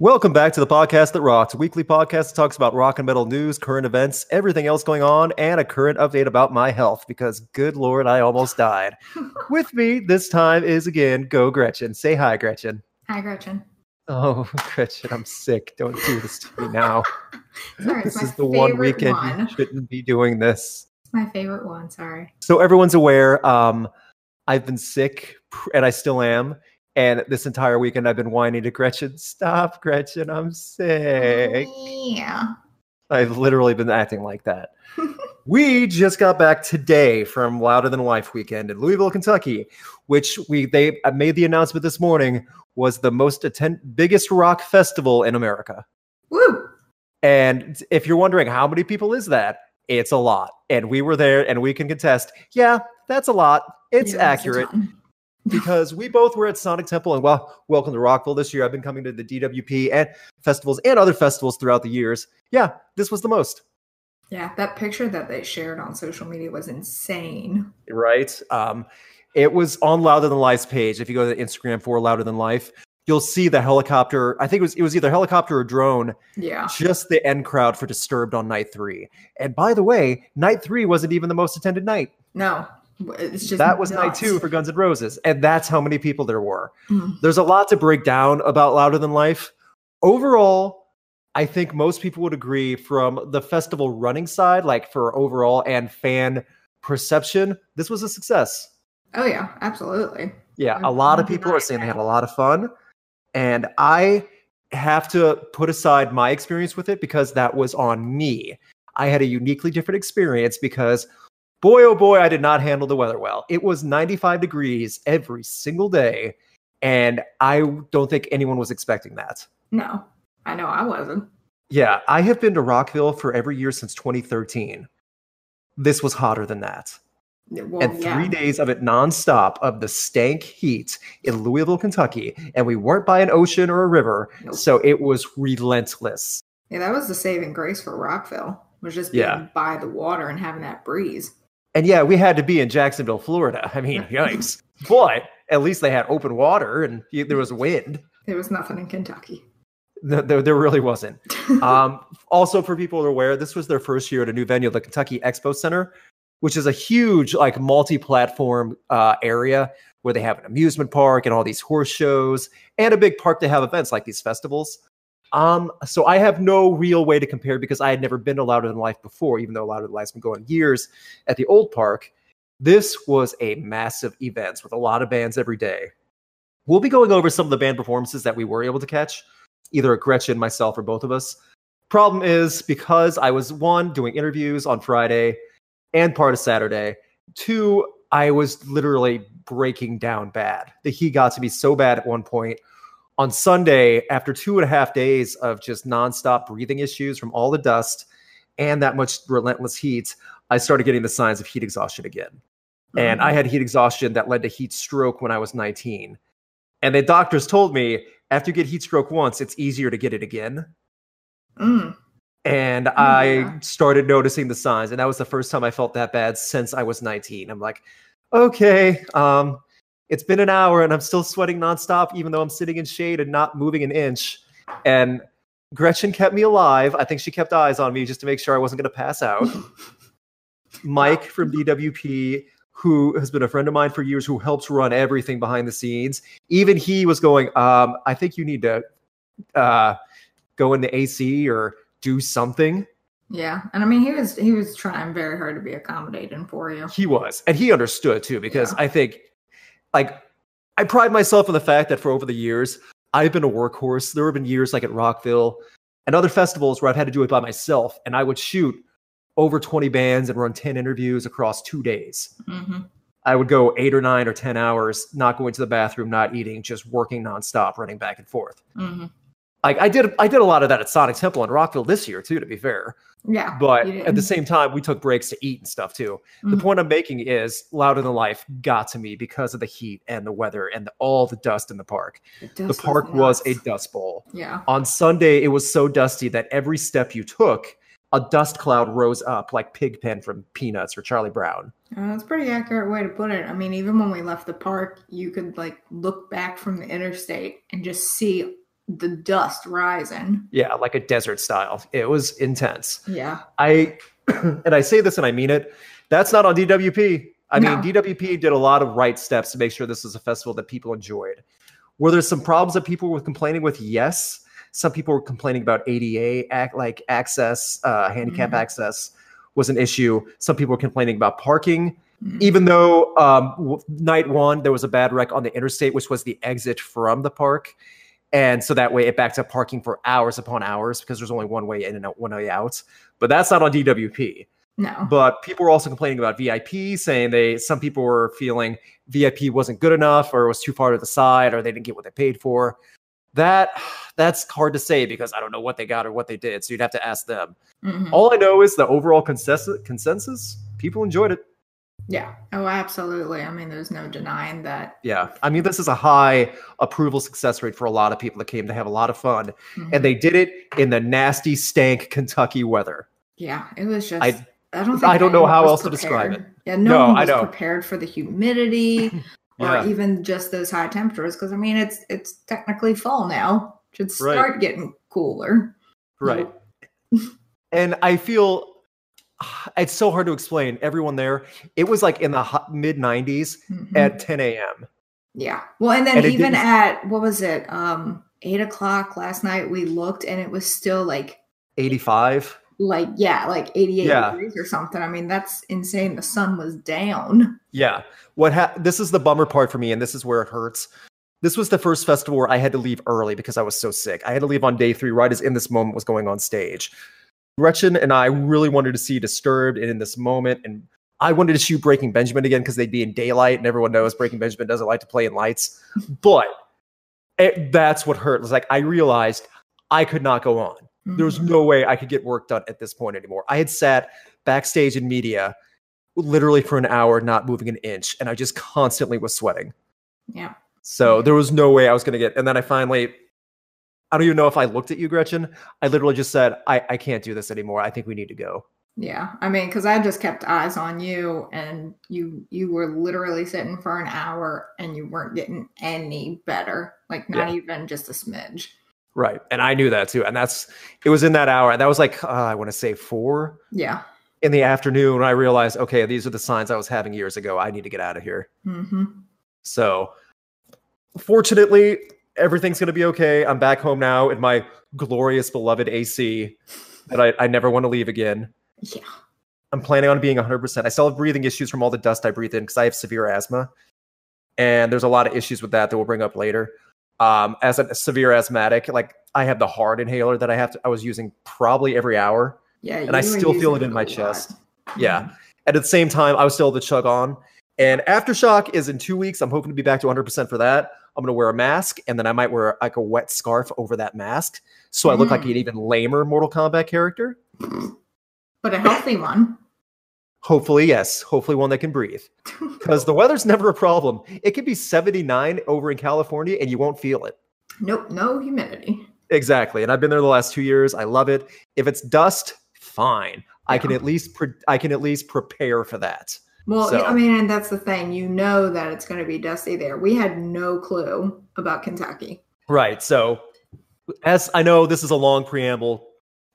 Welcome back to The Podcast That Rocked, a weekly podcast that talks about rock and metal news, current events, everything else going on, and a current update about my health, because good Lord, I almost died. With me this time is, again, Go Gretchen. Say hi, Gretchen. Hi, Gretchen. Oh, Gretchen, I'm sick. Don't do this to me now. Sorry, this is the one weekend you shouldn't be doing this. It's my favorite one, sorry. So everyone's aware, I've been sick, and I still am. And this entire weekend, I've been whining to Gretchen. Stop, Gretchen. I'm sick. Yeah. I've literally been acting like that. We just got back today from Louder Than Life weekend in Louisville, Kentucky, which they made the announcement this morning was the biggest rock festival in America. Woo! And if you're wondering how many people is that, it's a lot. And we were there, and we can contest. Yeah, that's a lot. It's accurate. Because we both were at Sonic Temple and welcome to Rockville this year. I've been coming to the DWP and festivals and other festivals throughout the years. Yeah, this was the most. Yeah, that picture that they shared on social media was insane. Right? It was on Louder Than Life's page. If you go to the Instagram for Louder Than Life, you'll see the helicopter. I think it was either helicopter or drone. Yeah. Just the end crowd for Disturbed on night 3. And by the way, night 3 wasn't even the most attended night. No. It's just that was nuts. Night 2 for Guns N' Roses, and that's how many people there were. There's a lot to break down about Louder Than Life. Overall, I think most people would agree from the festival running side, like for overall and fan perception, this was a success. Oh, yeah, absolutely. Yeah, a lot of people are saying they had a lot of fun, and I have to put aside my experience with it because that was on me. I had a uniquely different experience because boy, oh boy, I did not handle the weather well. It was 95 degrees every single day, and I don't think anyone was expecting that. No, I know I wasn't. Yeah, I have been to Rockville for every year since 2013. This was hotter than that. Well, and 3 days of it nonstop of the stank heat in Louisville, Kentucky, and we weren't by an ocean or a river, so it was relentless. Yeah, that was the saving grace for Rockville, was just being by the water and having that breeze. And yeah, we had to be in Jacksonville, Florida. I mean, yikes. But at least they had open water and there was wind. There was nothing in Kentucky. No, there really wasn't. Also, for people who are aware, this was their first year at a new venue, the Kentucky Expo Center, which is a huge, like, multi-platform area where they have an amusement park and all these horse shows and a big park to have events like these festivals. So I have no real way to compare because I had never been to Louder Than Life before, even though Louder Than Life's been going years at the old park. This was a massive event with a lot of bands every day. We'll be going over some of the band performances that we were able to catch, either Gretchen, myself, or both of us. Problem is, because I was, one, doing interviews on Friday and part of Saturday, two, I was literally breaking down bad. The heat got to be so bad at one point. On Sunday, after 2.5 days of just nonstop breathing issues from all the dust and that much relentless heat, I started getting the signs of heat exhaustion again. Mm-hmm. And I had heat exhaustion that led to heat stroke when I was 19. And the doctors told me, after you get heat stroke once, it's easier to get it again. Mm. And I started noticing the signs. And that was the first time I felt that bad since I was 19. I'm like, okay, it's been an hour and I'm still sweating nonstop, even though I'm sitting in shade and not moving an inch. And Gretchen kept me alive. I think she kept eyes on me just to make sure I wasn't going to pass out. Mike from DWP, who has been a friend of mine for years, who helps run everything behind the scenes. Even he was going, I think you need to go in the AC or do something. Yeah, and I mean, he was trying very hard to be accommodating for you. He was, and he understood too, because I think... Like, I pride myself on the fact that for over the years, I've been a workhorse. There have been years like at Rockville and other festivals where I've had to do it by myself. And I would shoot over 20 bands and run 10 interviews across 2 days. Mm-hmm. I would go 8 or 9 or 10 hours, not going to the bathroom, not eating, just working nonstop, running back and forth. Mm-hmm. Like I did a lot of that at Sonic Temple in Rockville this year too, to be fair. Yeah. But at the same time, we took breaks to eat and stuff too. Mm-hmm. The point I'm making is Louder Than Life got to me because of the heat and the weather and all the dust in the park. The park was a dust bowl. Yeah. On Sunday, it was so dusty that every step you took, a dust cloud rose up like Pigpen from Peanuts or Charlie Brown. That's a pretty accurate way to put it. I mean, even when we left the park, you could like look back from the interstate and just see the dust rising. Yeah, like a desert style. It was intense. Yeah. I say this and I mean it. That's not on DWP. I mean, DWP did a lot of right steps to make sure this was a festival that people enjoyed. Were there some problems that people were complaining with? Yes. Some people were complaining about ADA, access, handicap access was an issue. Some people were complaining about parking. Even though night one, there was a bad wreck on the interstate, which was the exit from the park. And so that way it backed up parking for hours upon hours because there's only one way in and out, one way out. But that's not on DWP. No. But people were also complaining about VIP, saying some people were feeling VIP wasn't good enough or it was too far to the side or they didn't get what they paid for. That's hard to say because I don't know what they got or what they did. So you'd have to ask them. Mm-hmm. All I know is the overall consensus, people enjoyed it. Yeah. Oh, absolutely. I mean, there's no denying that. Yeah. I mean, this is a high approval success rate for a lot of people that came to have a lot of fun. Mm-hmm. And they did it in the nasty, stank Kentucky weather. Yeah. It was just, I don't know how else to describe it. Yeah. No one was prepared for the humidity or even just those high temperatures. Cause I mean, it's technically fall now. It should start getting cooler. Right. And I feel, it's so hard to explain. Everyone there, it was like in the mid-90s at 10 a.m. Yeah. Well, and then even at, what was it? 8 o'clock last night, we looked and it was still like 85. Like 88 degrees or something. I mean, that's insane. The sun was down. Yeah. This is the bummer part for me, and this is where it hurts. This was the first festival where I had to leave early because I was so sick. I had to leave on day 3 right as In This Moment was going on stage. Gretchen and I really wanted to see Disturbed and In This Moment, and I wanted to shoot Breaking Benjamin again because they'd be in daylight, and everyone knows Breaking Benjamin doesn't like to play in lights. But that's what hurt. It was like I realized I could not go on. Mm-hmm. There was no way I could get work done at this point anymore. I had sat backstage in media literally for an hour, not moving an inch, and I just constantly was sweating. Yeah. So there was no way I was going to get. And then I don't even know if I looked at you, Gretchen. I literally just said, I can't do this anymore. I think we need to go. Yeah. I mean, because I just kept eyes on you, and you were literally sitting for an hour and you weren't getting any better. Like not even just a smidge. Right. And I knew that too. And it was in that hour. And that was like, I want to say 4. Yeah. In the afternoon. And I realized, okay, these are the signs I was having years ago. I need to get out of here. Mm-hmm. So fortunately, everything's going to be okay. I'm back home now in my glorious, beloved AC that I never want to leave again. Yeah. I'm planning on being 100%. I still have breathing issues from all the dust I breathe in because I have severe asthma. And there's a lot of issues with that we'll bring up later. As a severe asthmatic, like I have the hard inhaler that I was using probably every hour. Yeah. And I still feel it in my chest. Yeah. Mm-hmm. At the same time, I was still the chug on. And Aftershock is in 2 weeks. I'm hoping to be back to 100% for that. I'm going to wear a mask, and then I might wear like a wet scarf over that mask so I look like an even lamer Mortal Kombat character. But a healthy one. Hopefully, yes. Hopefully one that can breathe. Because the weather's never a problem. It could be 79 over in California, and you won't feel it. Nope. No humidity. Exactly. And I've been there the last 2 years. I love it. If it's dust, fine. Yeah. I can at least prepare for that. Well, so. I mean, and that's the thing. You know that it's going to be dusty there. We had no clue about Kentucky. Right. So as I know, this is a long preamble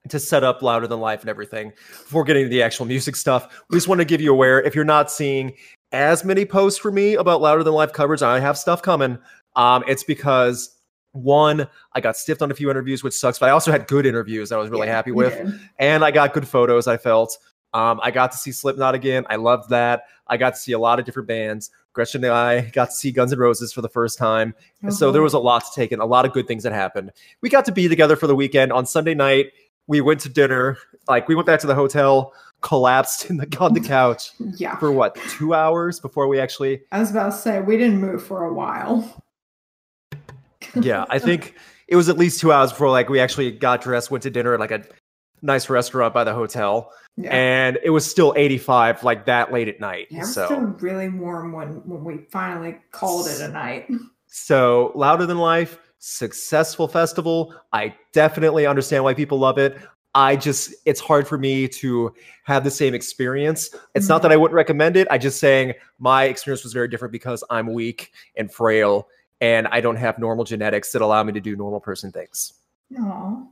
to set up Louder Than Life and everything. Before getting to the actual music stuff, we just want to give you aware, if you're not seeing as many posts for me about Louder Than Life coverage, I have stuff coming. It's because... one, I got stiffed on a few interviews, which sucks, but I also had good interviews I was really happy with. Yeah. And I got good photos, I felt. I got to see Slipknot again. I loved that. I got to see a lot of different bands. Gretchen and I got to see Guns N' Roses for the first time. Mm-hmm. And so there was a lot to take in, a lot of good things that happened. We got to be together for the weekend. On Sunday night, we went to dinner. Like, we went back to the hotel, collapsed on the couch for, 2 hours before we actually... I was about to say, we didn't move for a while. Yeah, I think it was at least 2 hours before we actually got dressed, went to dinner at a nice restaurant by the hotel. Yeah. And it was still 85 that late at night. Yeah, it was still really warm when we finally called it a night. So Louder Than Life, successful festival. I definitely understand why people love it. It's hard for me to have the same experience. It's not that I wouldn't recommend it. I just saying my experience was very different because I'm weak and frail. and I don't have normal genetics that allow me to do normal person things. Aww.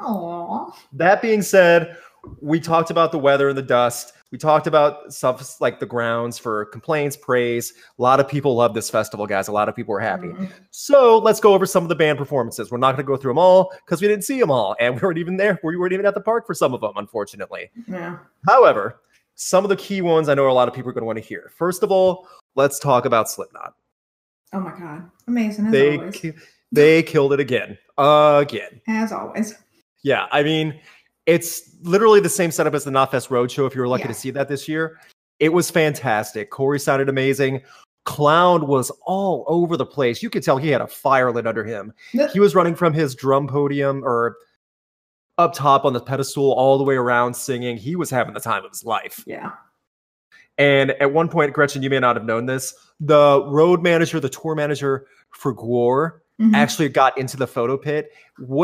Aww. That being said, we talked about the weather and the dust. We talked about stuff like the grounds for complaints, praise. A lot of people love this festival, guys. A lot of people are happy. Mm-hmm. So let's go over some of the band performances. We're not going to go through them all because we didn't see them all. And we weren't even there. We weren't even at the park for some of them, unfortunately. Yeah. However, some of the key ones I know a lot of people are going to want to hear. First of all, let's talk about Slipknot. Oh, my God. Amazing, as always. They killed it again. Again. As always. Yeah, I mean... it's literally the same setup as the Knotfest Roadshow, if you were lucky to see that this year. It was fantastic. Corey sounded amazing. Clown was all over the place. You could tell he had a fire lit under him. He was running from his drum podium or up top on the pedestal all the way around singing. He was having the time of his life. Yeah. And at one point, Gretchen, you may not have known this, the road manager, the tour manager for GWAR, actually got into the photo pit,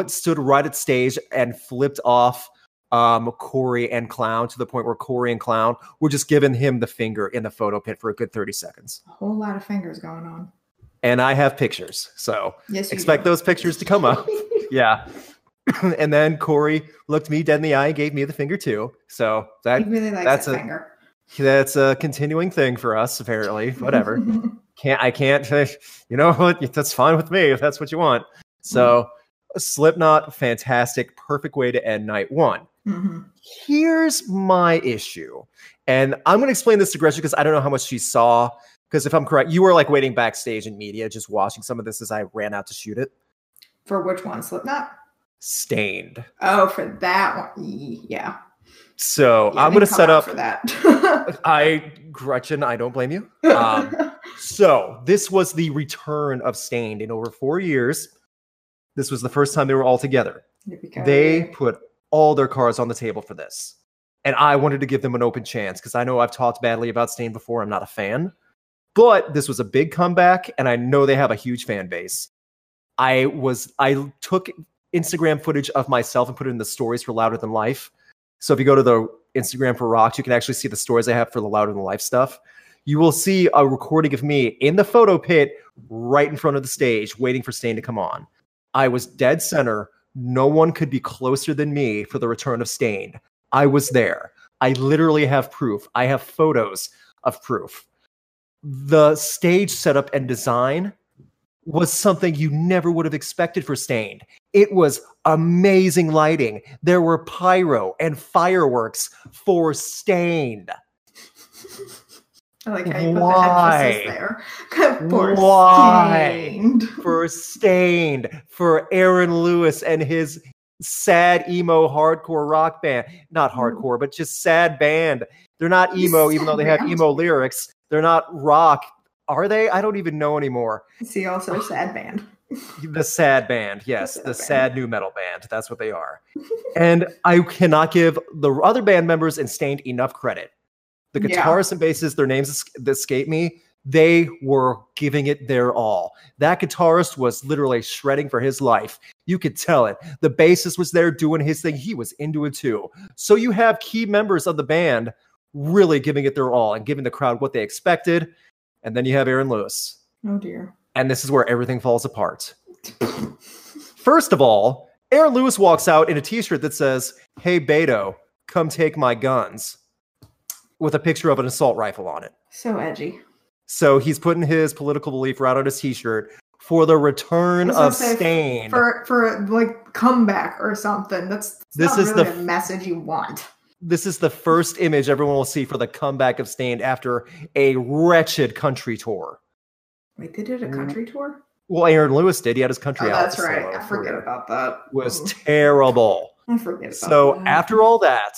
stood right at stage and flipped off Corey and Clown to the point where Corey and Clown were just giving him the finger in the photo pit for a good 30 seconds. A whole lot of fingers going on. And I have pictures, so expect those pictures to come up. Yeah. And then Corey looked me dead in the eye and gave me the finger too. So that, he really likes that finger. That's a continuing thing for us, apparently. Whatever. You know what? That's fine with me if that's what you want. So Slipknot, fantastic, perfect way to end night one. Mm-hmm. Here's my issue. And I'm going to explain this to Gretchen because I don't know how much she saw. Because if I'm correct, you were like waiting backstage in media, just watching some of this as I ran out to shoot it. For which one? Slipknot? Staind. Oh, for that one. Yeah. So I'm going to set up for that. Gretchen, I don't blame you. So this was the return of Staind in over 4 years. This was the first time they were all together. They put all their cards on the table for this. And I wanted to give them an open chance because I know I've talked badly about Staind before. I'm not a fan, but this was a big comeback and I know they have a huge fan base. I took Instagram footage of myself and put it in the stories for Louder Than Life. So if you go to the Instagram for Rocks, you can actually see the stories I have for the Louder Than Life stuff. You will see a recording of me in the photo pit right in front of the stage waiting for Staind to come on. I was dead center. No one could be closer than me for the return of Staind. I was there. I literally have proof. I have photos of proof. The stage setup and design was something you never would have expected for Staind. It was amazing lighting. There were pyro and fireworks for Staind. I like how you put the emphasis there. For Staind. For Aaron Lewis and his sad emo hardcore rock band. Not hardcore, but just sad band. They're not emo, even though they have emo lyrics. They're not rock. Are they? I don't even know anymore. See, also a sad band. The sad band. Yes. The sad new metal band. That's what they are. And I cannot give the other band members in Staind enough credit. The guitarists and bassists, their names escape me. They were giving it their all. That guitarist was literally shredding for his life. You could tell it. The bassist was there doing his thing. He was into it too. So you have key members of the band really giving it their all and giving the crowd what they expected. And then you have Aaron Lewis. Oh, dear. And this is where everything falls apart. First of all, Aaron Lewis walks out in a t-shirt that says, "Hey, Beto, come take my guns," with a picture of an assault rifle on it. So edgy. So he's putting his political belief right on his t-shirt for the return of Staind. For like comeback or something. That's not really the message you want. This is the first image everyone will see for the comeback of Staind after a wretched country tour. Wait, they did a country tour? Well, Aaron Lewis did. He had his country album. That's right. I forget about that. Was terrible. I forget about that. So after all that,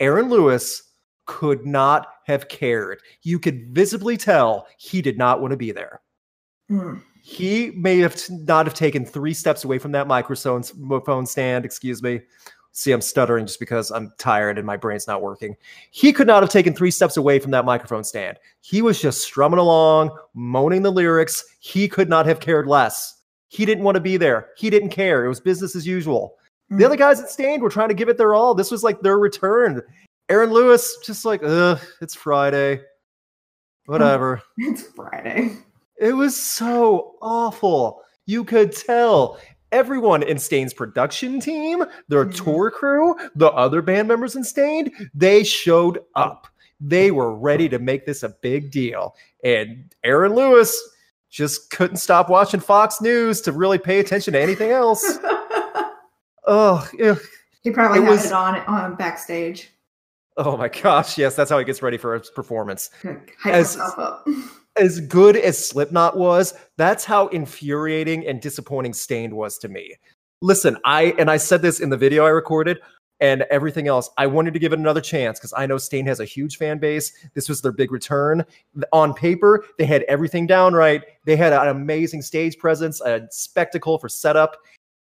Aaron Lewis could not have cared. You could visibly tell he did not want to be there. Mm. He may have not have taken 3 steps away from that microphone stand. Excuse me. See, I'm stuttering just because I'm tired and my brain's not working. He could not have taken 3 steps away from that microphone stand. He was just strumming along, moaning the lyrics. He could not have cared less. He didn't want to be there. He didn't care. It was business as usual. The other guys at Staind were trying to give it their all. This was like their return. Aaron Lewis, just like, it's Friday. Whatever. It's Friday. It was so awful. You could tell everyone in Staind's production team, their tour crew, the other band members in Staind, they showed up. They were ready to make this a big deal. And Aaron Lewis just couldn't stop watching Fox News to really pay attention to anything else. Oh, he probably had it on backstage. Oh my gosh, yes, that's how he gets ready for his performance. Hype himself up. As good as Slipknot was, that's how infuriating and disappointing Staind was to me. Listen, I said this in the video I recorded and everything else, I wanted to give it another chance because I know Staind has a huge fan base. This was their big return. On paper, they had everything down right. They had an amazing stage presence, a spectacle for setup,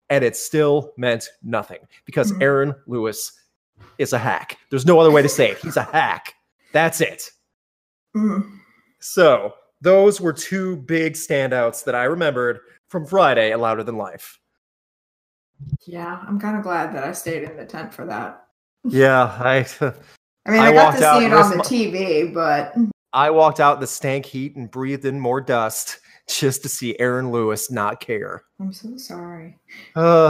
and it still meant nothing because Aaron Lewis is a hack. There's no other way to say it. He's a hack. That's it. Mm. So those were two big standouts that I remembered from Friday at Louder Than Life. Yeah, I'm kind of glad that I stayed in the tent for that. Yeah, I got to see it on the TV, but I walked out in the stank heat and breathed in more dust just to see Aaron Lewis not care. I'm so sorry. Well,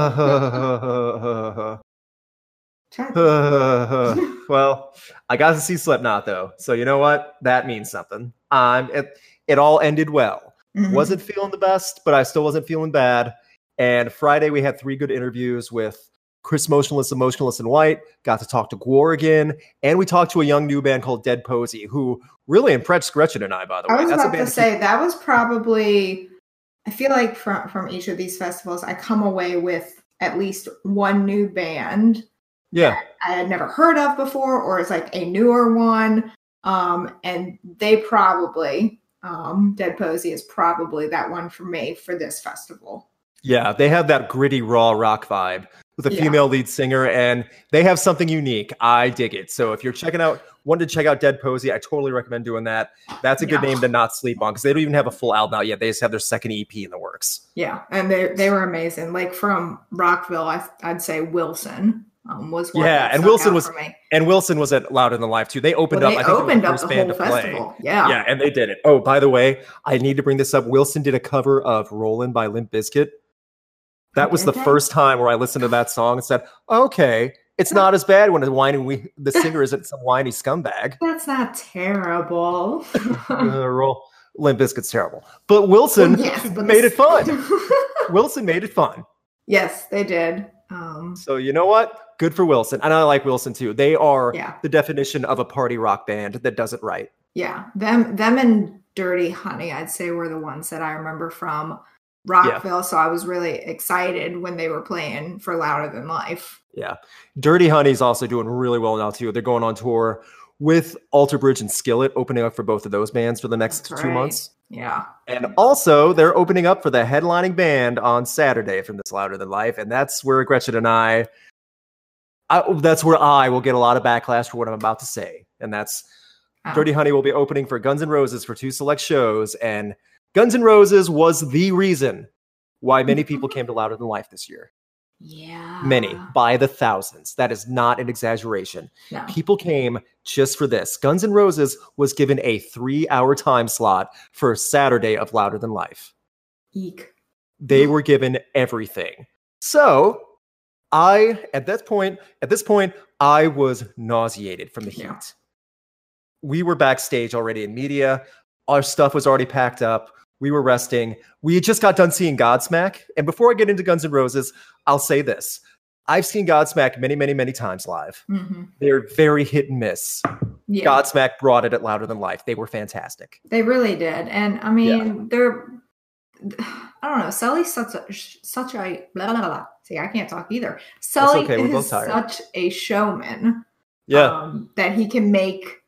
I got to see Slipknot though, so you know what? That means something. It all ended well. Mm-hmm. Wasn't feeling the best, but I still wasn't feeling bad. And Friday we had three good interviews with Chris Motionless, Emotionless, and White. Got to talk to GWAR again, and we talked to a young new band called Dead Posey, who really impressed Gretchen and I. By the way, I was about to say that was probably. I feel like from each of these festivals, I come away with at least one new band. Yeah, I had never heard of before, or it's like a newer one. And they probably, Dead Posey is probably that one for me for this festival. Yeah, they have that gritty, raw rock vibe with a female lead singer, and they have something unique. I dig it. So if you're wanted to check out Dead Posey, I totally recommend doing that. That's a good name to not sleep on because they don't even have a full album out yet. They just have their second EP in the works. Yeah, and they were amazing. Like from Rockville, I'd say Wilson. Was one yeah, and Wilson was me. And Wilson was at Louder Than Life too. They opened up. I think they opened up the whole festival. Yeah, and they did it. Oh, by the way, I need to bring this up. Wilson did a cover of "Rollin'" by Limp Bizkit. That was the first time where I listened to that song and said, "Okay, it's not as bad when the singer isn't some whiny scumbag." That's not terrible. Limp Bizkit's terrible, but Wilson made it fun. Wilson made it fun. Yes, they did. So you know what? Good for Wilson. And I like Wilson too. They are the definition of a party rock band that does it right. Yeah. Them and Dirty Honey, I'd say, were the ones that I remember from Rockville. Yeah. So I was really excited when they were playing for Louder Than Life. Yeah. Dirty Honey's also doing really well now too. They're going on tour with Alter Bridge and Skillet, opening up for both of those bands for the next 2 months. Yeah. And also they're opening up for the headlining band on Saturday from this Louder Than Life. And that's where Gretchen and I that's where I will get a lot of backlash for what I'm about to say. And that's Dirty Honey will be opening for Guns N' Roses for two select shows. And Guns N' Roses was the reason why many people came to Louder Than Life this year. Yeah. Many, by the thousands. That is not an exaggeration. No. People came just for this. Guns N' Roses was given a 3-hour time slot for Saturday of Louder Than Life. Eek. They were given everything. So at this point, I was nauseated from the heat. Yeah. We were backstage already in media. Our stuff was already packed up. We were resting. We had just got done seeing Godsmack. And before I get into Guns N' Roses, I'll say this. I've seen Godsmack many, many, many times live. Mm-hmm. They're very hit and miss. Yeah. Godsmack brought it at Louder Than Life. They were fantastic. They really did. And I mean, Sully's such a blah, blah, blah. See, I can't talk either. Sully is such a showman that he can make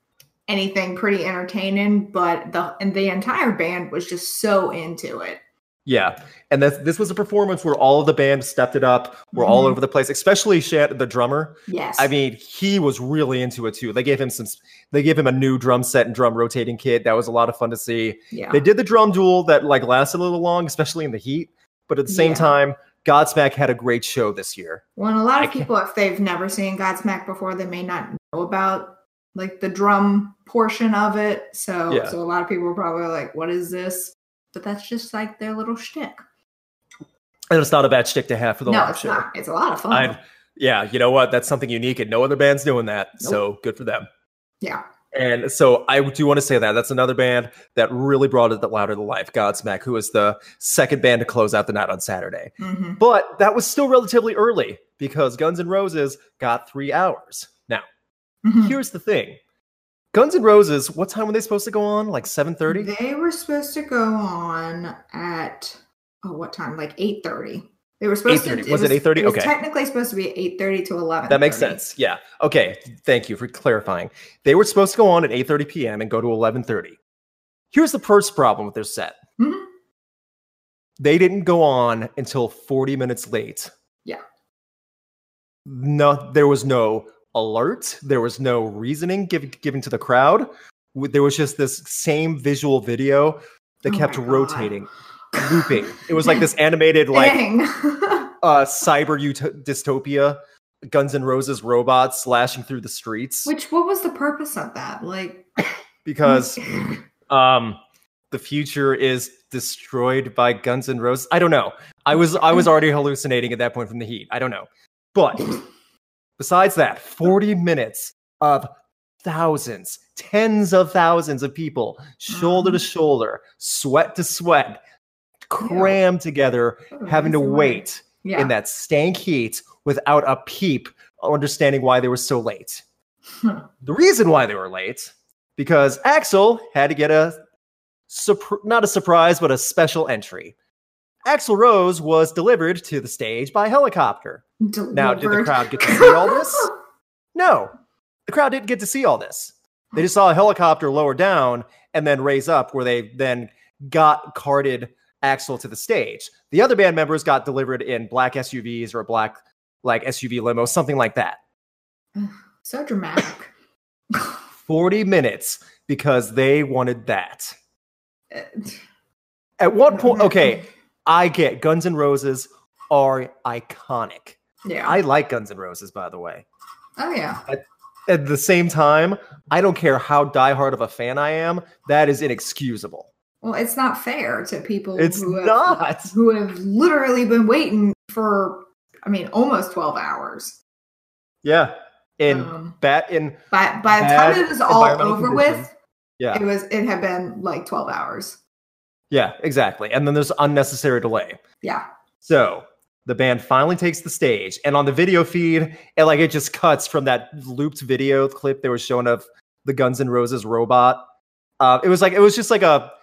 anything pretty entertaining, but the entire band was just so into it. Yeah, and this was a performance where all of the band stepped it up. We're all over the place, especially Shad, the drummer. Yes, I mean he was really into it too. They gave him a new drum set and drum rotating kit. That was a lot of fun to see. Yeah. They did the drum duel that lasted a little long, especially in the heat. But at the same time, Godsmack had a great show this year. Well, and a lot of people, if they've never seen Godsmack before, they may not know about like the drum portion of it. So, yeah. So a lot of people were probably like, what is this? But that's just like their little shtick. And it's not a bad shtick to have for the live show. No, it's not. It's a lot of fun. Yeah, you know what? That's something unique, and no other band's doing that. Nope. So good for them. Yeah. And so I do want to say that. That's another band that really brought it louder than life, Godsmack, who was the second band to close out the night on Saturday. Mm-hmm. But that was still relatively early because Guns N' Roses got 3 hours. Now, here's the thing. Guns N' Roses, what time were they supposed to go on? Like 7:30? They were supposed to go on at... Oh, what time? Like 8:30. They were supposed to. Was it 8:30? Okay. Technically supposed to be 8:30 to 11. That makes sense. Yeah. Okay. Thank you for clarifying. They were supposed to go on at 8:30 p.m. and go to 11:30. Here's the first problem with their set. Mm-hmm. They didn't go on until 40 minutes late. Yeah. No, there was no alert. There was no reasoning given to the crowd. There was just this same visual video that kept rotating. Looping. It was like this animated, like cyber dystopia, Guns N' Roses robots slashing through the streets. What was the purpose of that? Like, because the future is destroyed by Guns N' Roses. I don't know. I was already hallucinating at that point from the heat. I don't know. But besides that, 40 minutes of thousands, tens of thousands of people, shoulder to shoulder, sweat to sweat, crammed together, having to wait in that stank heat without a peep understanding why they were so late. The reason why they were late, because Axl had to get not a surprise, but a special entry. Axl Rose was delivered to the stage by helicopter. Now, did the crowd get to see all this? No, the crowd didn't get to see all this. They just saw a helicopter lower down and then raise up, where they then got carted Axl to the stage. The other band members got delivered in black SUVs or a black like SUV limo, something like that. So dramatic. 40 minutes because they wanted that. At what point? Okay, I get Guns N' Roses are iconic. Yeah, I like Guns N' Roses, by the way. Oh yeah. At the same time, I don't care how diehard of a fan I am. That is inexcusable. Well, it's not fair to people who have literally been waiting for, I mean, almost 12 hours. Yeah. By the time it was all over with, it had been like 12 hours. Yeah, exactly. And then there's unnecessary delay. Yeah. So the band finally takes the stage, and on the video feed, it just cuts from that looped video clip they were showing of the Guns N' Roses robot. It was just like a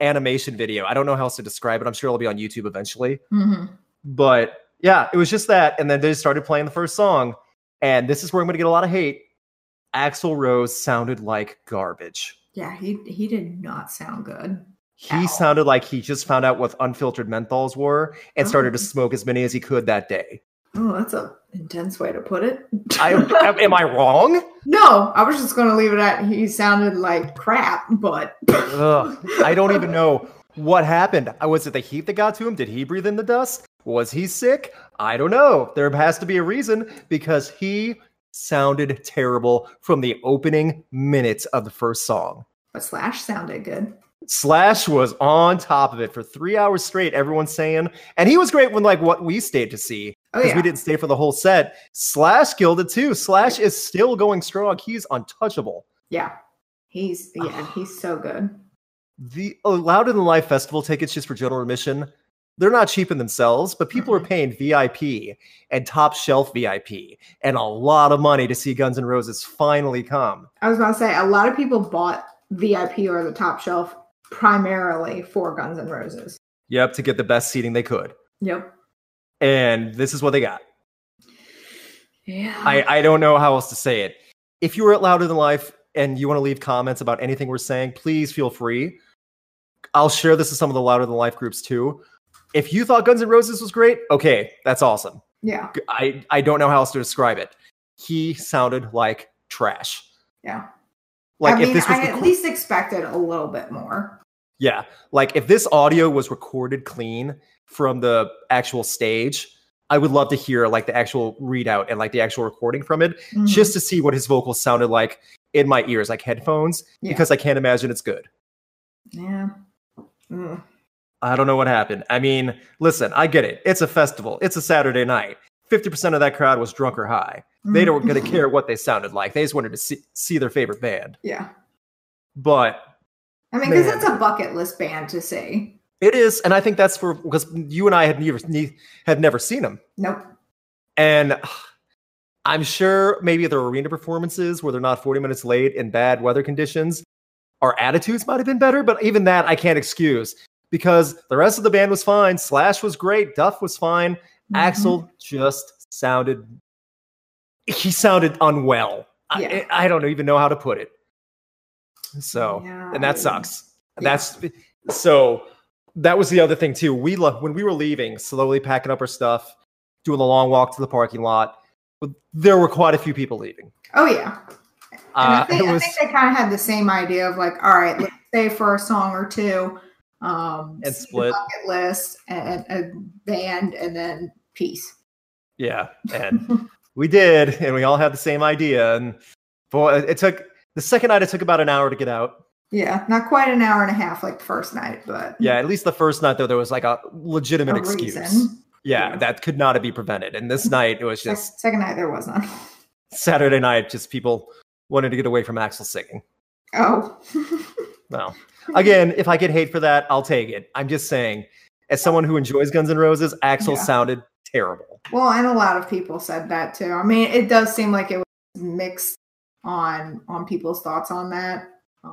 animation video. I don't know how else to describe it. I'm sure it'll be on YouTube eventually. Mm-hmm. But yeah, it was just that. And then they started playing the first song. And this is where I'm going to get a lot of hate. Axl Rose sounded like garbage. Yeah, he did not sound good. He sounded like he just found out what unfiltered menthols were and started to smoke as many as he could that day. Oh, that's an intense way to put it. Am I wrong? No, I was just going to leave it at he sounded like crap, but... I don't even know what happened. Was it the heat that got to him? Did he breathe in the dust? Was he sick? I don't know. There has to be a reason, because he sounded terrible from the opening minutes of the first song. But Slash sounded good. Slash was on top of it for 3 hours straight, everyone's saying. And he was great when, what we stayed to see. Because we didn't stay for the whole set. Slash killed it too. Slash is still going strong. He's untouchable. Yeah. He's so good. The Louder Than Life Festival tickets just for general admission, they're not cheap in themselves, but people are paying VIP and top shelf VIP and a lot of money to see Guns N' Roses finally come. I was about to say, a lot of people bought VIP or the top shelf primarily for Guns N' Roses. Yep, to get the best seating they could. Yep. And this is what they got. Yeah. I don't know how else to say it. If you were at Louder Than Life and you want to leave comments about anything we're saying, please feel free. I'll share this with some of the Louder Than Life groups too. If you thought Guns N' Roses was great, okay, that's awesome. Yeah. I don't know how else to describe it. He sounded like trash. Yeah. Like, I mean, if this was I at least expected a little bit more. Yeah. Like, if this audio was recorded clean from the actual stage, I would love to hear the actual readout and the actual recording from it, just to see what his vocals sounded like in my ears, like headphones, because I can't imagine it's good. Yeah. Mm. I don't know what happened. I mean, listen, I get it. It's a festival. It's a Saturday night. 50% of that crowd was drunk or high. They weren't going to care what they sounded like. They just wanted to see their favorite band. Yeah. But I mean, because that's a bucket list band to see. It is. And I think that's for, because you and I had never seen them. Nope. And I'm sure maybe their arena performances where they're not 40 minutes late in bad weather conditions, our attitudes might have been better. But even that I can't excuse because the rest of the band was fine. Slash was great. Duff was fine. Mm-hmm. Axl just sounded unwell. Yeah. I don't even know how to put it. So, and that sucks. Yeah. That was the other thing too. We when we were leaving, slowly packing up our stuff, doing the long walk to the parking lot, there were quite a few people leaving. Oh yeah. I think they kind of had the same idea of like, all right, let's stay for a song or two. And split bucket list and a band and then peace. Yeah. And we did. And we all had the same idea. And boy, the second night it took about an hour to get out. Yeah, not quite an hour and a half like the first night, but yeah, at least the first night though there was like a legitimate excuse. Yeah, that could not be prevented. And this night it was just second night there was none. Saturday night, just people wanted to get away from Axl singing. Oh, well, again, if I get hate for that, I'll take it. I'm just saying, as someone who enjoys Guns N' Roses, Axl sounded terrible. Well, and a lot of people said that too. I mean, it does seem like it was mixed on people's thoughts on that.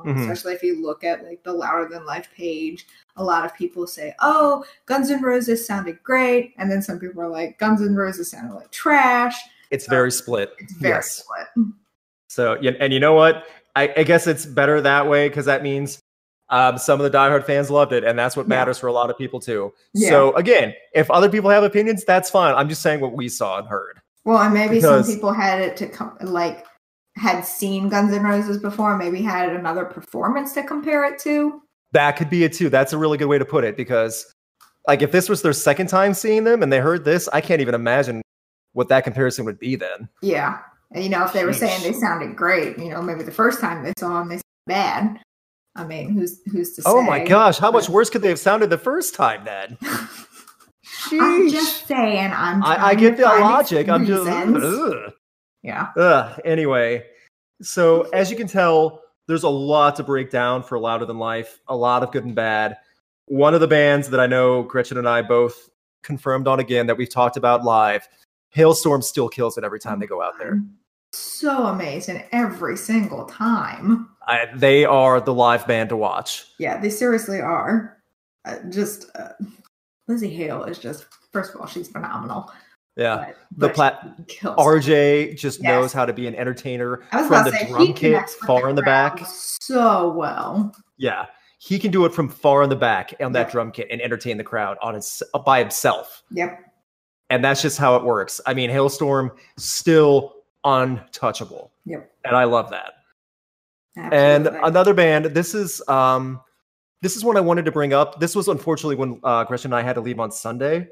Especially if you look at like the Louder Than Life page, a lot of people say, "Oh, Guns N' Roses sounded great," and then some people are like, "Guns N' Roses sounded like trash." It's very split. It's very split. So, and you know what? I guess it's better that way because that means some of the diehard fans loved it, and that's what matters for a lot of people too. Yeah. So, again, if other people have opinions, that's fine. I'm just saying what we saw and heard. Well, and maybe some people had it to come like. Had seen Guns N' Roses before, maybe had another performance to compare it to. That could be it too. That's a really good way to put it because like if this was their second time seeing them and they heard this, I can't even imagine what that comparison would be then. Yeah. And, you know, if they were saying they sounded great, you know, maybe the first time they saw them, they sounded bad. I mean, who's to say? Oh my gosh. How much worse could they have sounded the first time then? I'm just saying. I get the logic. I'm just... Ugh. Yeah. Anyway, so as you can tell, there's a lot to break down for Louder Than Life, a lot of good and bad. One of the bands that I know Gretchen and I both confirmed on again that we've talked about live, Halestorm still kills it every time they go out there. So amazing every single time. They are the live band to watch. Yeah, they seriously are. Lizzie Hale is just, first of all, she's phenomenal. Yeah, RJ just knows how to be an entertainer from the drum kit far in the back. So well. Yeah, he can do it from far in the back on that drum kit and entertain the crowd on by himself. Yep. And that's just how it works. I mean, Halestorm still untouchable. Yep. And I love that. Absolutely. And another band, this is one I wanted to bring up. This was unfortunately when Gretchen and I had to leave on Sunday.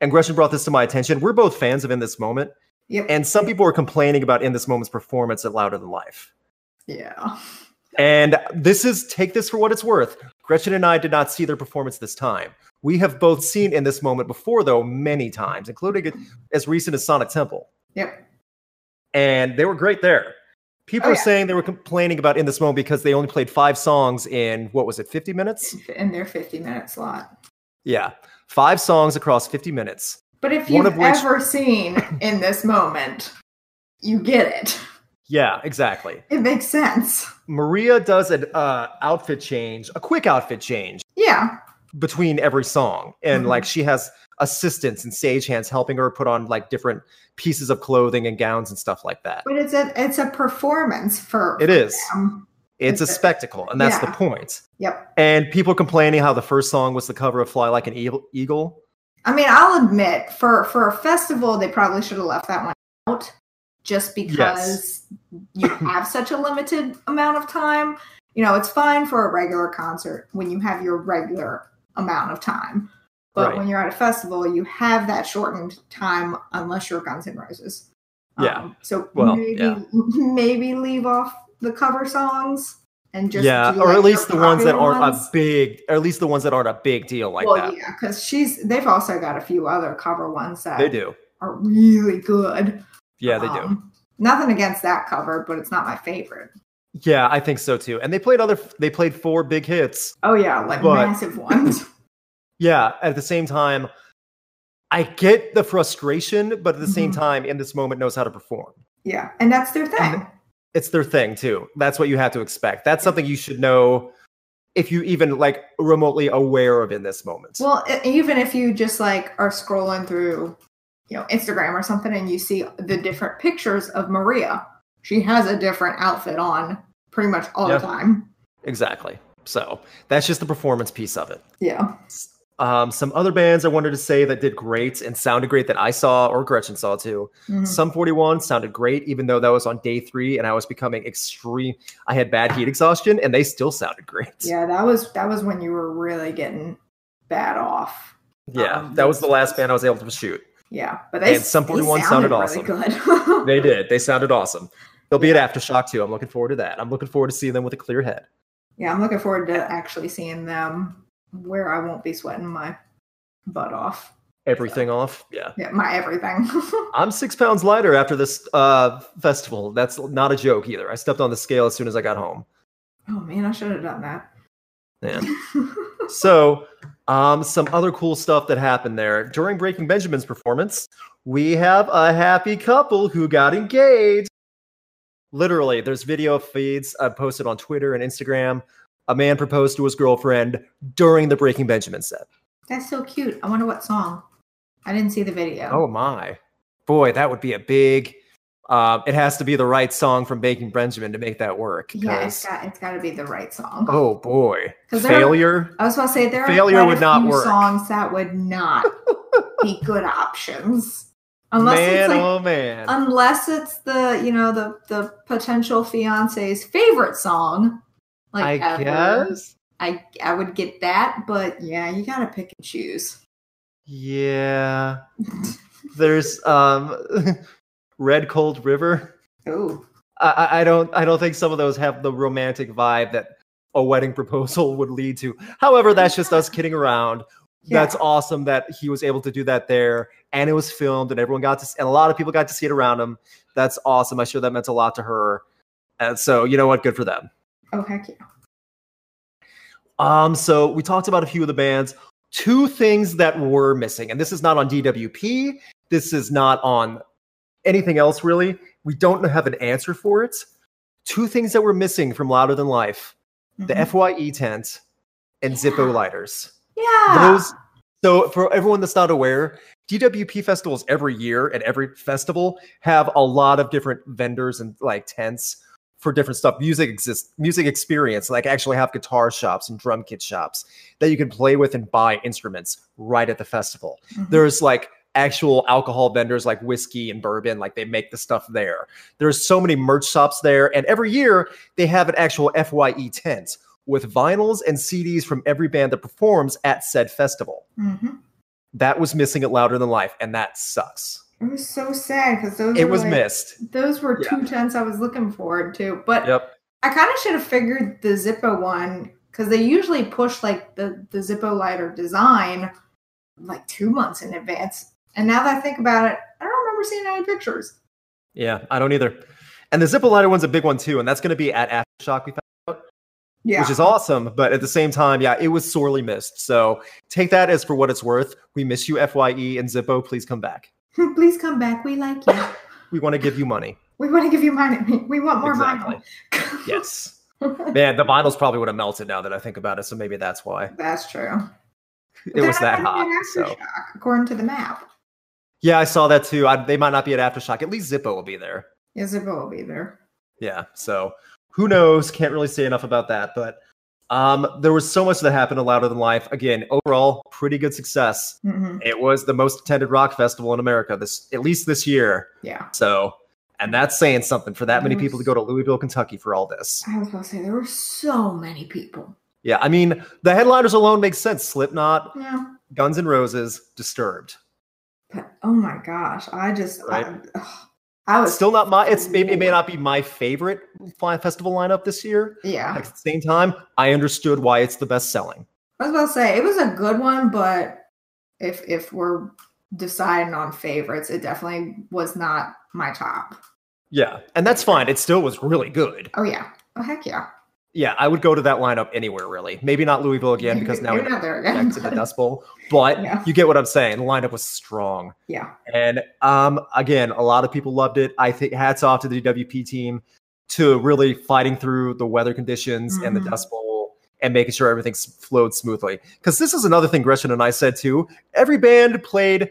And Gretchen brought this to my attention. We're both fans of In This Moment. Yep. And some people are complaining about In This Moment's performance at Louder Than Life. Yeah. And take this for what it's worth. Gretchen and I did not see their performance this time. We have both seen In This Moment before, though, many times, including as recent as Sonic Temple. Yep. And they were great there. People are saying they were complaining about In This Moment because they only played 5 songs in, 50 minutes? In their 50-minute slot. Yeah. 5 songs across 50 minutes. But if you've ever seen In This Moment, you get it. Yeah, exactly. It makes sense. Maria does an quick outfit change. Yeah. Between every song. And like she has assistants and stagehands helping her put on like different pieces of clothing and gowns and stuff like that. But it's a performance for it is. Them. It's a spectacle, and that's the point. Yep. And people complaining how the first song was the cover of Fly Like an Eagle. I mean, I'll admit, for a festival, they probably should have left that one out just because you have such a limited amount of time. You know, it's fine for a regular concert when you have your regular amount of time. But when you're at a festival, you have that shortened time unless you're Guns N' Roses. So maybe leave off the cover songs and just or at least the ones that aren't a big deal like that. Yeah, because they've also got a few other cover ones that they do are really good. Yeah, they do. Nothing against that cover, but it's not my favorite. Yeah, I think so too. And they played four big hits. Oh yeah, massive ones. Yeah, at the same time, I get the frustration, but at the same time, In This Moment knows how to perform. Yeah, and that's their thing. It's their thing too. That's what you have to expect. That's something you should know if you even remotely aware of In This Moment. Well, even if you just are scrolling through, Instagram or something, and you see the different pictures of Maria. She has a different outfit on pretty much all the time. Exactly. So that's just the performance piece of it. Yeah. Some other bands I wanted to say that did great and sounded great that I saw or Gretchen saw too. Mm-hmm. Sum 41 sounded great, even though that was on day 3 and I was becoming extreme. I had bad heat exhaustion and they still sounded great. Yeah, that was when you were really getting bad off. Yeah, that was the last band I was able to shoot. Yeah, but Sum 41 sounded awesome. Really good. They did. They sounded awesome. They'll be at Aftershock too. I'm looking forward to that. I'm looking forward to seeing them with a clear head. Yeah, I'm looking forward to actually seeing them where I won't be sweating my butt off. Everything off? Yeah. Yeah, my everything. I'm 6 pounds lighter after this festival. That's not a joke either. I stepped on the scale as soon as I got home. Oh man, I should have done that. Yeah. So, some other cool stuff that happened there. During Breaking Benjamin's performance, we have a happy couple who got engaged. Literally, there's video feeds posted on Twitter and Instagram. A man proposed to his girlfriend during the Breaking Benjamin set. That's so cute. I wonder what song. I didn't see the video. Oh my. Boy, that would be a big... it has to be the right song from Breaking Benjamin to make that work. Yeah, it's got to be the right song. Oh boy, Failure. I was about to say Failure would not work. Songs that would not be good options, unless it's the the potential fiance's favorite song. I guess I would get that, but yeah, you got to pick and choose. Yeah, there's Red Cold River. Oh, I don't think some of those have the romantic vibe that a wedding proposal would lead to. However, that's just us kidding around. Yeah. That's awesome that he was able to do that there, and it was filmed, and a lot of people got to see it around him. That's awesome. I'm sure that meant a lot to her, and so you know what, good for them. Oh heck yeah. So we talked about a few of the bands. Two things that were missing, and this is not on DWP. This is not on anything else, really. We don't have an answer for it. Two things that were missing from Louder Than Life. The FYE tent and Zippo lighters. Yeah. So for everyone that's not aware, DWP festivals every year at every festival have a lot of different vendors and tents for different stuff. Music experience, actually have guitar shops and drum kit shops that you can play with and buy instruments right at the festival. There's actual alcohol vendors like whiskey and bourbon, they make the stuff there. There's so many merch shops there, and every year they have an actual FYE tent with vinyls and CDs from every band that performs at said festival. That was missing at Louder Than Life, and that sucks. It was so sad because it was missed. Those were two tents I was looking forward to, but I kind of should have figured the Zippo one because they usually push the Zippo lighter design 2 months in advance. And now that I think about it, I don't remember seeing any pictures. Yeah, I don't either. And the Zippo lighter one's a big one too, and that's going to be at Aftershock, we found out, which is awesome. But at the same time, it was sorely missed. So take that as for what it's worth. We miss you, FYE and Zippo. Please come back. Please come back. We like you. We want to give you money. We want to give you money. We want more money. Exactly. Yes. Man, the vinyls probably would have melted now that I think about it. So maybe that's why. That's true. It was that hot. So according to the map. Yeah, I saw that too. They might not be at Aftershock. At least Zippo will be there. Yeah, Zippo will be there. Yeah, so who knows? Can't really say enough about that. But there was so much that happened in Louder Than Life. Again, overall, pretty good success. It was the most attended rock festival in America, at least this year. Yeah. So, and that's saying something for that many people to go to Louisville, Kentucky for all this. I was about to say, there were so many people. Yeah, I mean, the headliners alone make sense. Slipknot, Guns N' Roses, Disturbed. But, oh my gosh, I just, right? It may not be my favorite festival lineup this year. Yeah. At the same time, I understood why it's the best selling. I was about to say, it was a good one, but if we're deciding on favorites, it definitely was not my top. Yeah. And that's fine. It still was really good. Oh, yeah. Oh, heck yeah. Yeah, I would go to that lineup anywhere, really. Maybe not Louisville again, because now we're back to the Dust Bowl. But you get what I'm saying. The lineup was strong. Yeah. And again, a lot of people loved it. I think hats off to the DWP team to really fighting through the weather conditions and the Dust Bowl and making sure everything flowed smoothly. Because this is another thing Gretchen and I said, too. Every band played,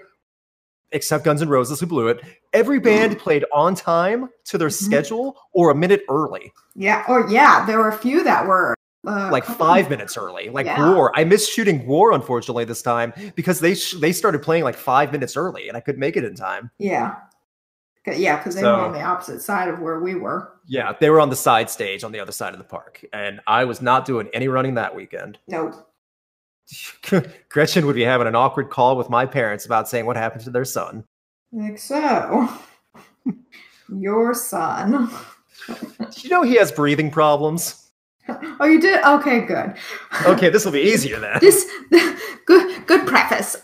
except Guns N' Roses, who blew it. Every band played on time to their schedule or a minute early. Yeah. There were a few that were like 5 minutes early, like GWAR. I missed shooting GWAR, unfortunately, this time because they started playing like 5 minutes early and I couldn't make it in time. Yeah. Yeah. Because they were on the opposite side of where we were. Yeah. They were on the side stage on the other side of the park. And I was not doing any running that weekend. Nope. Gretchen would be having an awkward call with my parents about saying what happened to their son. Like so. Your son. Did you know he has breathing problems? Oh, you did? Okay, good. Okay, this will be easier then. This good preface.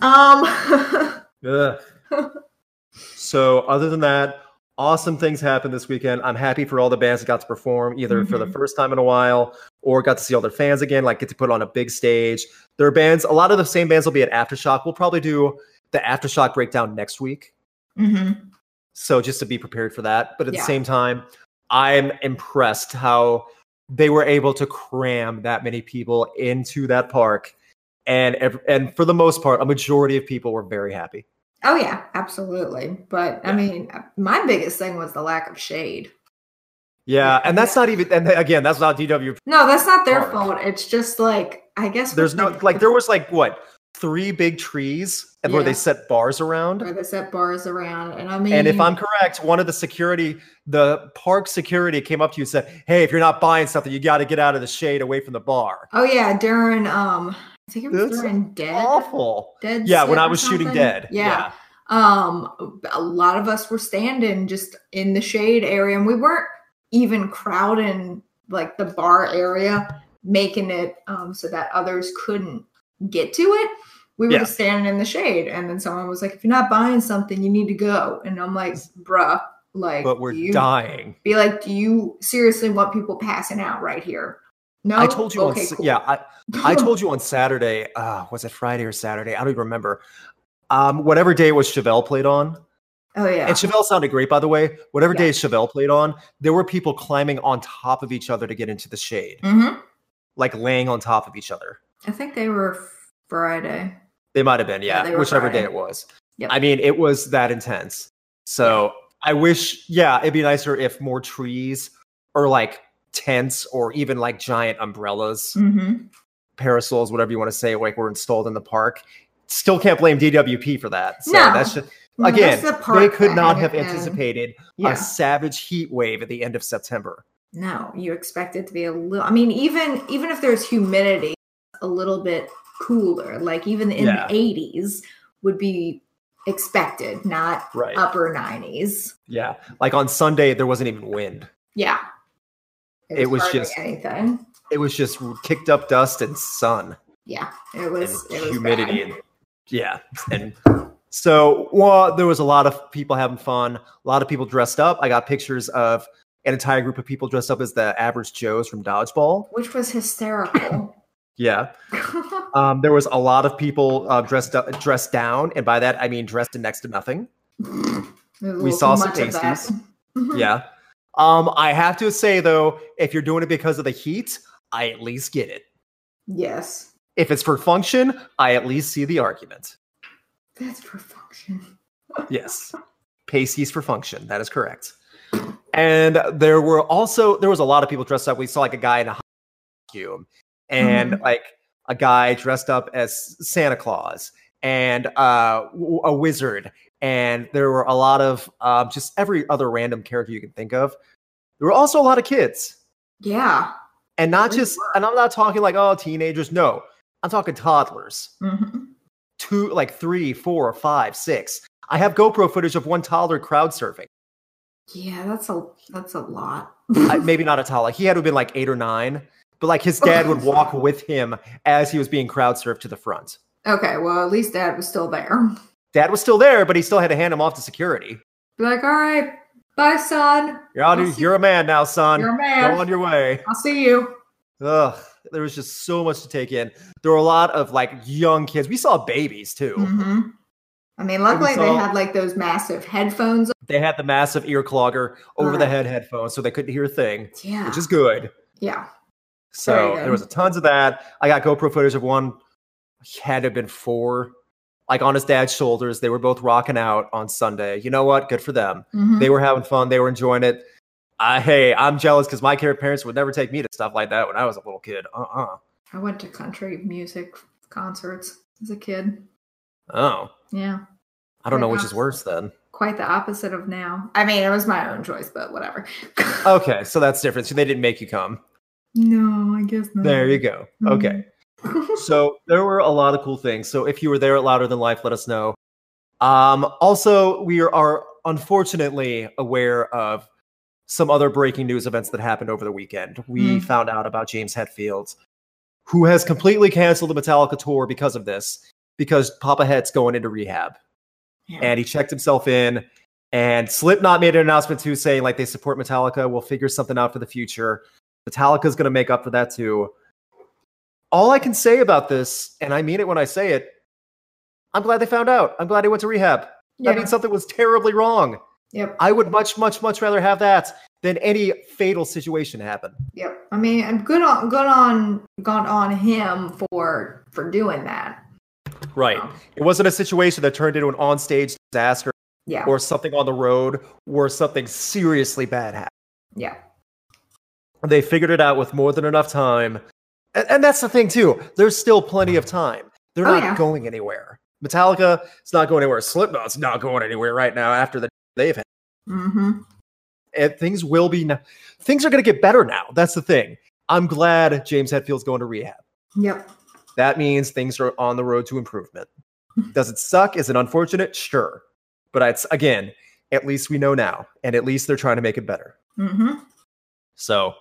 So other than that, awesome things happened this weekend. I'm happy for all the bands that got to perform either for the first time in a while or got to see all their fans again, like get to put on a big stage. There are bands, a lot of the same bands will be at Aftershock. We'll probably do the Aftershock breakdown next week. Mm-hmm. So just to be prepared for that. But at the same time, I'm impressed how they were able to cram that many people into that park. And for the most part, a majority of people were very happy. Oh, yeah, absolutely. But I mean, my biggest thing was the lack of shade. Yeah, and that's not even, and again, that's not DW. No, that's not their fault. It's just like, I guess. There's no, like, there was like, what, 3 big trees and where they set bars around? Where they set bars around. And I mean. And if I'm correct, one of the park security came up to you and said, hey, if you're not buying something, you got to get out of the shade away from the bar. Oh, yeah, during, I think it was during Dead. Awful. Dead when I was shooting Dead. Yeah. A lot of us were standing just in the shade area and we weren't even crowding like the bar area, making it so that others couldn't get to it. We were just standing in the shade. And then someone was like, if you're not buying something, you need to go. And I'm like, bruh, like, but we're dying. Be like, do you seriously want people passing out right here? No, I told you. Okay, cool. Yeah, I told you on Saturday. Was it Friday or Saturday? I don't even remember. Whatever day was Chevelle played on. Oh yeah, and Chevelle sounded great, by the way. Whatever day Chevelle played on, there were people climbing on top of each other to get into the shade, like laying on top of each other. I think they were Friday. They might have been, whichever Friday. Day it was. Yep. I mean, it was that intense. So I wish, it'd be nicer if more trees or like tents or even like giant umbrellas, parasols, whatever you want to say, like were installed in the park. Still can't blame DWP for that. So that's just, again, they could not have anticipated a savage heat wave at the end of September. No, you expect it to be a little, I mean, even if there's humidity, a little bit cooler, like even in the 80s would be expected, not upper 90s. Yeah. Like on Sunday, there wasn't even wind. Yeah. It was just anything. It was just kicked up dust and sun. Yeah, it was humidity bad. And so there was a lot of people having fun. A lot of people dressed up. I got pictures of an entire group of people dressed up as the Average Joes from Dodgeball, which was hysterical. There was a lot of people dressed up, dressed down, and by that I mean dressed in next to nothing. We saw some pasties. Yeah. I have to say, though, if you're doing it because of the heat, I at least get it. Yes. If it's for function, I at least see the argument. That's for function. Yes. Pasties for function. That is correct. And there was a lot of people dressed up. We saw like a guy in a costume and like a guy dressed up as Santa Claus and a wizard. And there were a lot of just every other random character you can think of. There were also a lot of kids. Yeah. And I'm not talking like, oh, teenagers. No, I'm talking toddlers. Mm-hmm. 2, like 3, 4, 5, 6. I have GoPro footage of one toddler crowd surfing. Yeah, that's a lot. Maybe not a tall. Like, he had to have been like 8 or 9, but like his dad would walk with him as he was being crowd served to the front. Okay, well, at least dad was still there. Dad was still there, but he still had to hand him off to security. Be like, all right, bye, son. You're a man now, son. You're a man. Go on your way. I'll see you. Ugh, there was just so much to take in. There were a lot of like young kids. We saw babies too. Mm-hmm. I mean, luckily they had like those massive headphones. They had the massive ear clogger over the head headphones, so they couldn't hear a thing. Yeah, which is good. Yeah. So there was a tons of that. I got GoPro footage of one. Had to have been 4, like on his dad's shoulders. They were both rocking out on Sunday. You know what? Good for them. Mm-hmm. They were having fun. They were enjoying it. Hey, I'm jealous because my parents would never take me to stuff like that when I was a little kid. I went to country music concerts as a kid. Oh. Yeah. I don't know which is worse then. Quite the opposite of now. I mean, it was my own choice, but whatever. Okay, so that's different. So they didn't make you come? No, I guess not. There you go. Mm-hmm. Okay. So there were a lot of cool things. So if you were there at Louder Than Life, let us know. Also, we are unfortunately aware of some other breaking news events that happened over the weekend. We found out about James Hetfield, who has completely canceled the Metallica tour because of this, because Papa Het's going into rehab. Yeah. And he checked himself in, and Slipknot made an announcement too, saying like they support Metallica. We'll figure something out for the future. Metallica's going to make up for that too. All I can say about this, and I mean it when I say it, I'm glad they found out. I'm glad he went to rehab. Yeah. That means something was terribly wrong. Yep. I would much, much, much rather have that than any fatal situation happen. Yep. I mean, I'm good on him for doing that. Right. It wasn't a situation that turned into an onstage disaster or something on the road or something seriously bad happened. Yeah. They figured it out with more than enough time. And that's the thing, too. There's still plenty of time. They're not going anywhere. Metallica is not going anywhere. Slipknot's not going anywhere right now after the they've had. Mm-hmm. And things will be... Things are going to get better now. That's the thing. I'm glad James Hetfield's going to rehab. Yep. That means things are on the road to improvement. Does it suck? Is it unfortunate? Sure. But it's, again, at least we know now. And at least they're trying to make it better. Mm-hmm. So...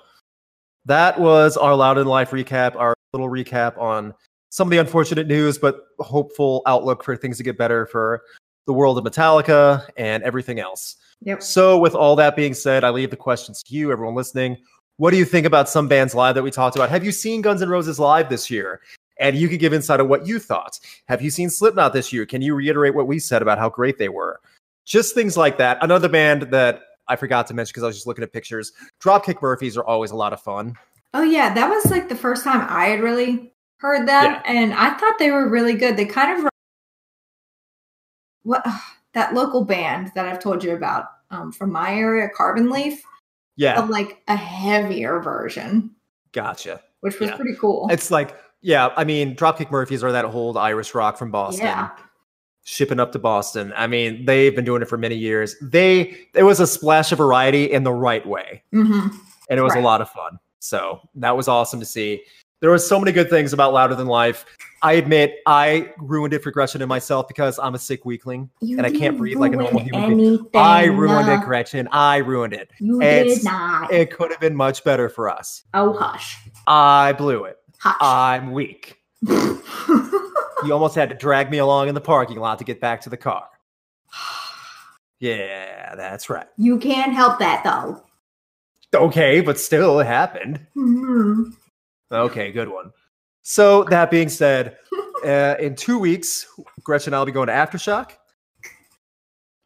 that was our Loud in Life recap, our little recap on some of the unfortunate news, but hopeful outlook for things to get better for the world of Metallica and everything else. Yep. So with all that being said, I leave the questions to you, everyone listening. What do you think about some bands live that we talked about? Have you seen Guns N' Roses live this year? And you can give insight on what you thought. Have you seen Slipknot this year? Can you reiterate what we said about how great they were? Just things like that. Another band that... I forgot to mention because I was just looking at pictures. Dropkick Murphys are always a lot of fun. Oh, yeah. That was like the first time I had really heard them. Yeah. And I thought they were really good. They kind of... that local band that I've told you about from my area, Carbon Leaf. Yeah. Of like a heavier version. Gotcha. Which was pretty cool. It's like, yeah, I mean, Dropkick Murphys are that old Irish rock from Boston. Yeah. Shipping up to Boston. I mean, they've been doing it for many years. It was a splash of variety in the right way. Mm-hmm. And it was a lot of fun. So that was awesome to see. There were so many good things about Louder Than Life. I admit I ruined it for Gretchen and myself because I'm a sick weakling. And I can't breathe like a normal human being. I ruined it, Gretchen. I ruined it. You did not. It could have been much better for us. Oh, hush. I blew it. Hush. I'm weak. You almost had to drag me along in the parking lot to get back to the car. Yeah, that's right. You can't help that, though. Okay, but still, it happened. Mm-hmm. Okay, good one. So, that being said, in 2 weeks, Gretchen and I will be going to Aftershock.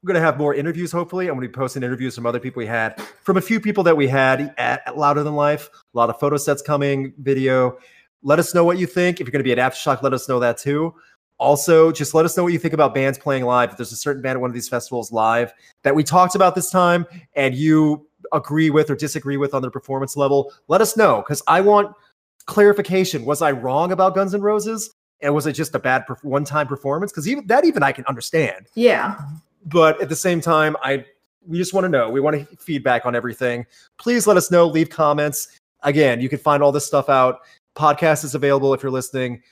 We're going to have more interviews, hopefully. I'm going to be posting interviews from other people we had, from a few people that we had at Louder Than Life. A lot of photo sets coming, video. Let us know what you think. If you're going to be at Aftershock, let us know that too. Also, just let us know what you think about bands playing live. If there's a certain band at one of these festivals live that we talked about this time and you agree with or disagree with on their performance level, let us know because I want clarification. Was I wrong about Guns N' Roses? And was it just a bad one-time performance? Because even I can understand. Yeah. But at the same time, we just want to know. We want feedback on everything. Please let us know. Leave comments. Again, you can find all this stuff out. Podcast is available if you're listening.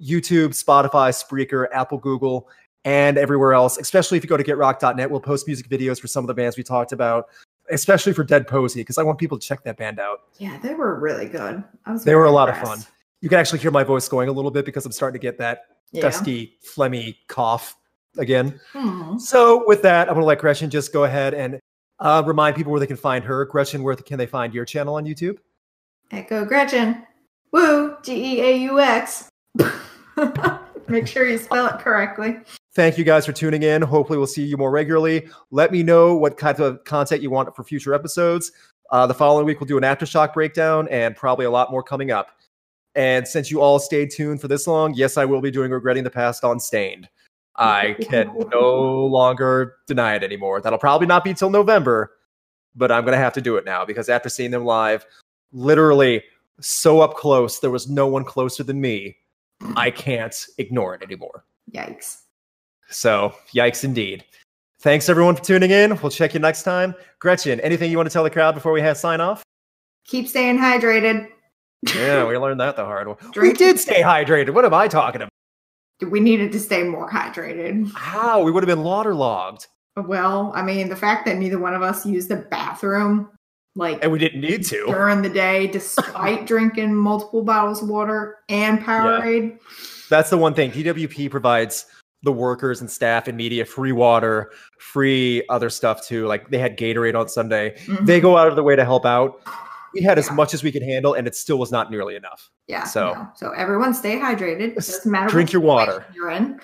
YouTube, Spotify, Spreaker, Apple, Google, and everywhere else. Especially if you go to GetRock.net, we'll post music videos for some of the bands we talked about. especially for Dead Posey, because I want people to check that band out. Yeah, they were really good. They were a lot of fun. You can actually hear my voice going a little bit because I'm starting to get that dusty, phlegmy cough again. Mm-hmm. So with that, I'm going to let Gretchen just go ahead and remind people where they can find her. Gretchen, where can they find your channel on YouTube? Go Gretchen. Woo, G-E-A-U-X. Make sure you spell it correctly. Thank you guys for tuning in. Hopefully we'll see you more regularly. Let me know what kind of content you want for future episodes. The following week, we'll do an Aftershock breakdown and probably a lot more coming up. And since you all stayed tuned for this long, yes, I will be doing Regretting the Past on Staind. I can no longer deny it anymore. That'll probably not be till November, but I'm going to have to do it now because after seeing them live, literally so up close, there was no one closer than me. I can't ignore it anymore. Yikes. So, yikes indeed. Thanks everyone for tuning in. We'll check you next time. Gretchen, anything you want to tell the crowd before we sign off? Keep staying hydrated. Yeah, we learned that the hard way. We did stay hydrated. What am I talking about? We needed to stay more hydrated. How? We would have been waterlogged. Well, I mean, the fact that neither one of us used the bathroom, and we didn't need to during the day, despite drinking multiple bottles of water and Powerade. Yeah. That's the one thing. DWP provides the workers and staff and media free water, free other stuff too. Like they had Gatorade on Sunday. Mm-hmm. They go out of their way to help out. We had as much as we could handle, and it still was not nearly enough. Yeah. So everyone stay hydrated. It doesn't matter. Drink your water. You're in.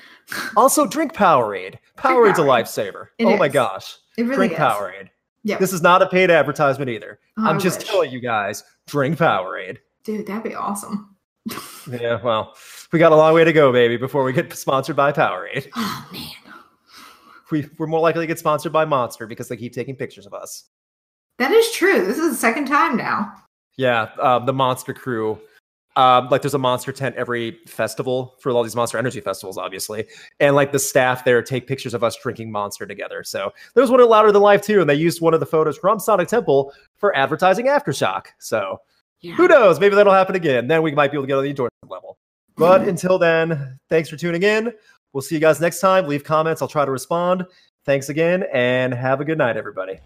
Also, drink Powerade. Powerade's a lifesaver. Oh my gosh. It really is. Drink Powerade. Yep. This is not a paid advertisement either. I'm just telling you guys, drink Powerade. Dude, that'd be awesome. Yeah, well, we got a long way to go, baby, before we get sponsored by Powerade. Oh, man. We're more likely to get sponsored by Monster because they keep taking pictures of us. That is true. This is the second time now. Yeah, the Monster crew. There's a Monster tent every festival for all these Monster Energy festivals, obviously. And, the staff there take pictures of us drinking Monster together. So there was one at Louder Than Life, too, and they used one of the photos from Sonic Temple for advertising Aftershock. So who knows? Maybe that'll happen again. Then we might be able to get on the endorsement level. But until then, thanks for tuning in. We'll see you guys next time. Leave comments. I'll try to respond. Thanks again, and have a good night, everybody.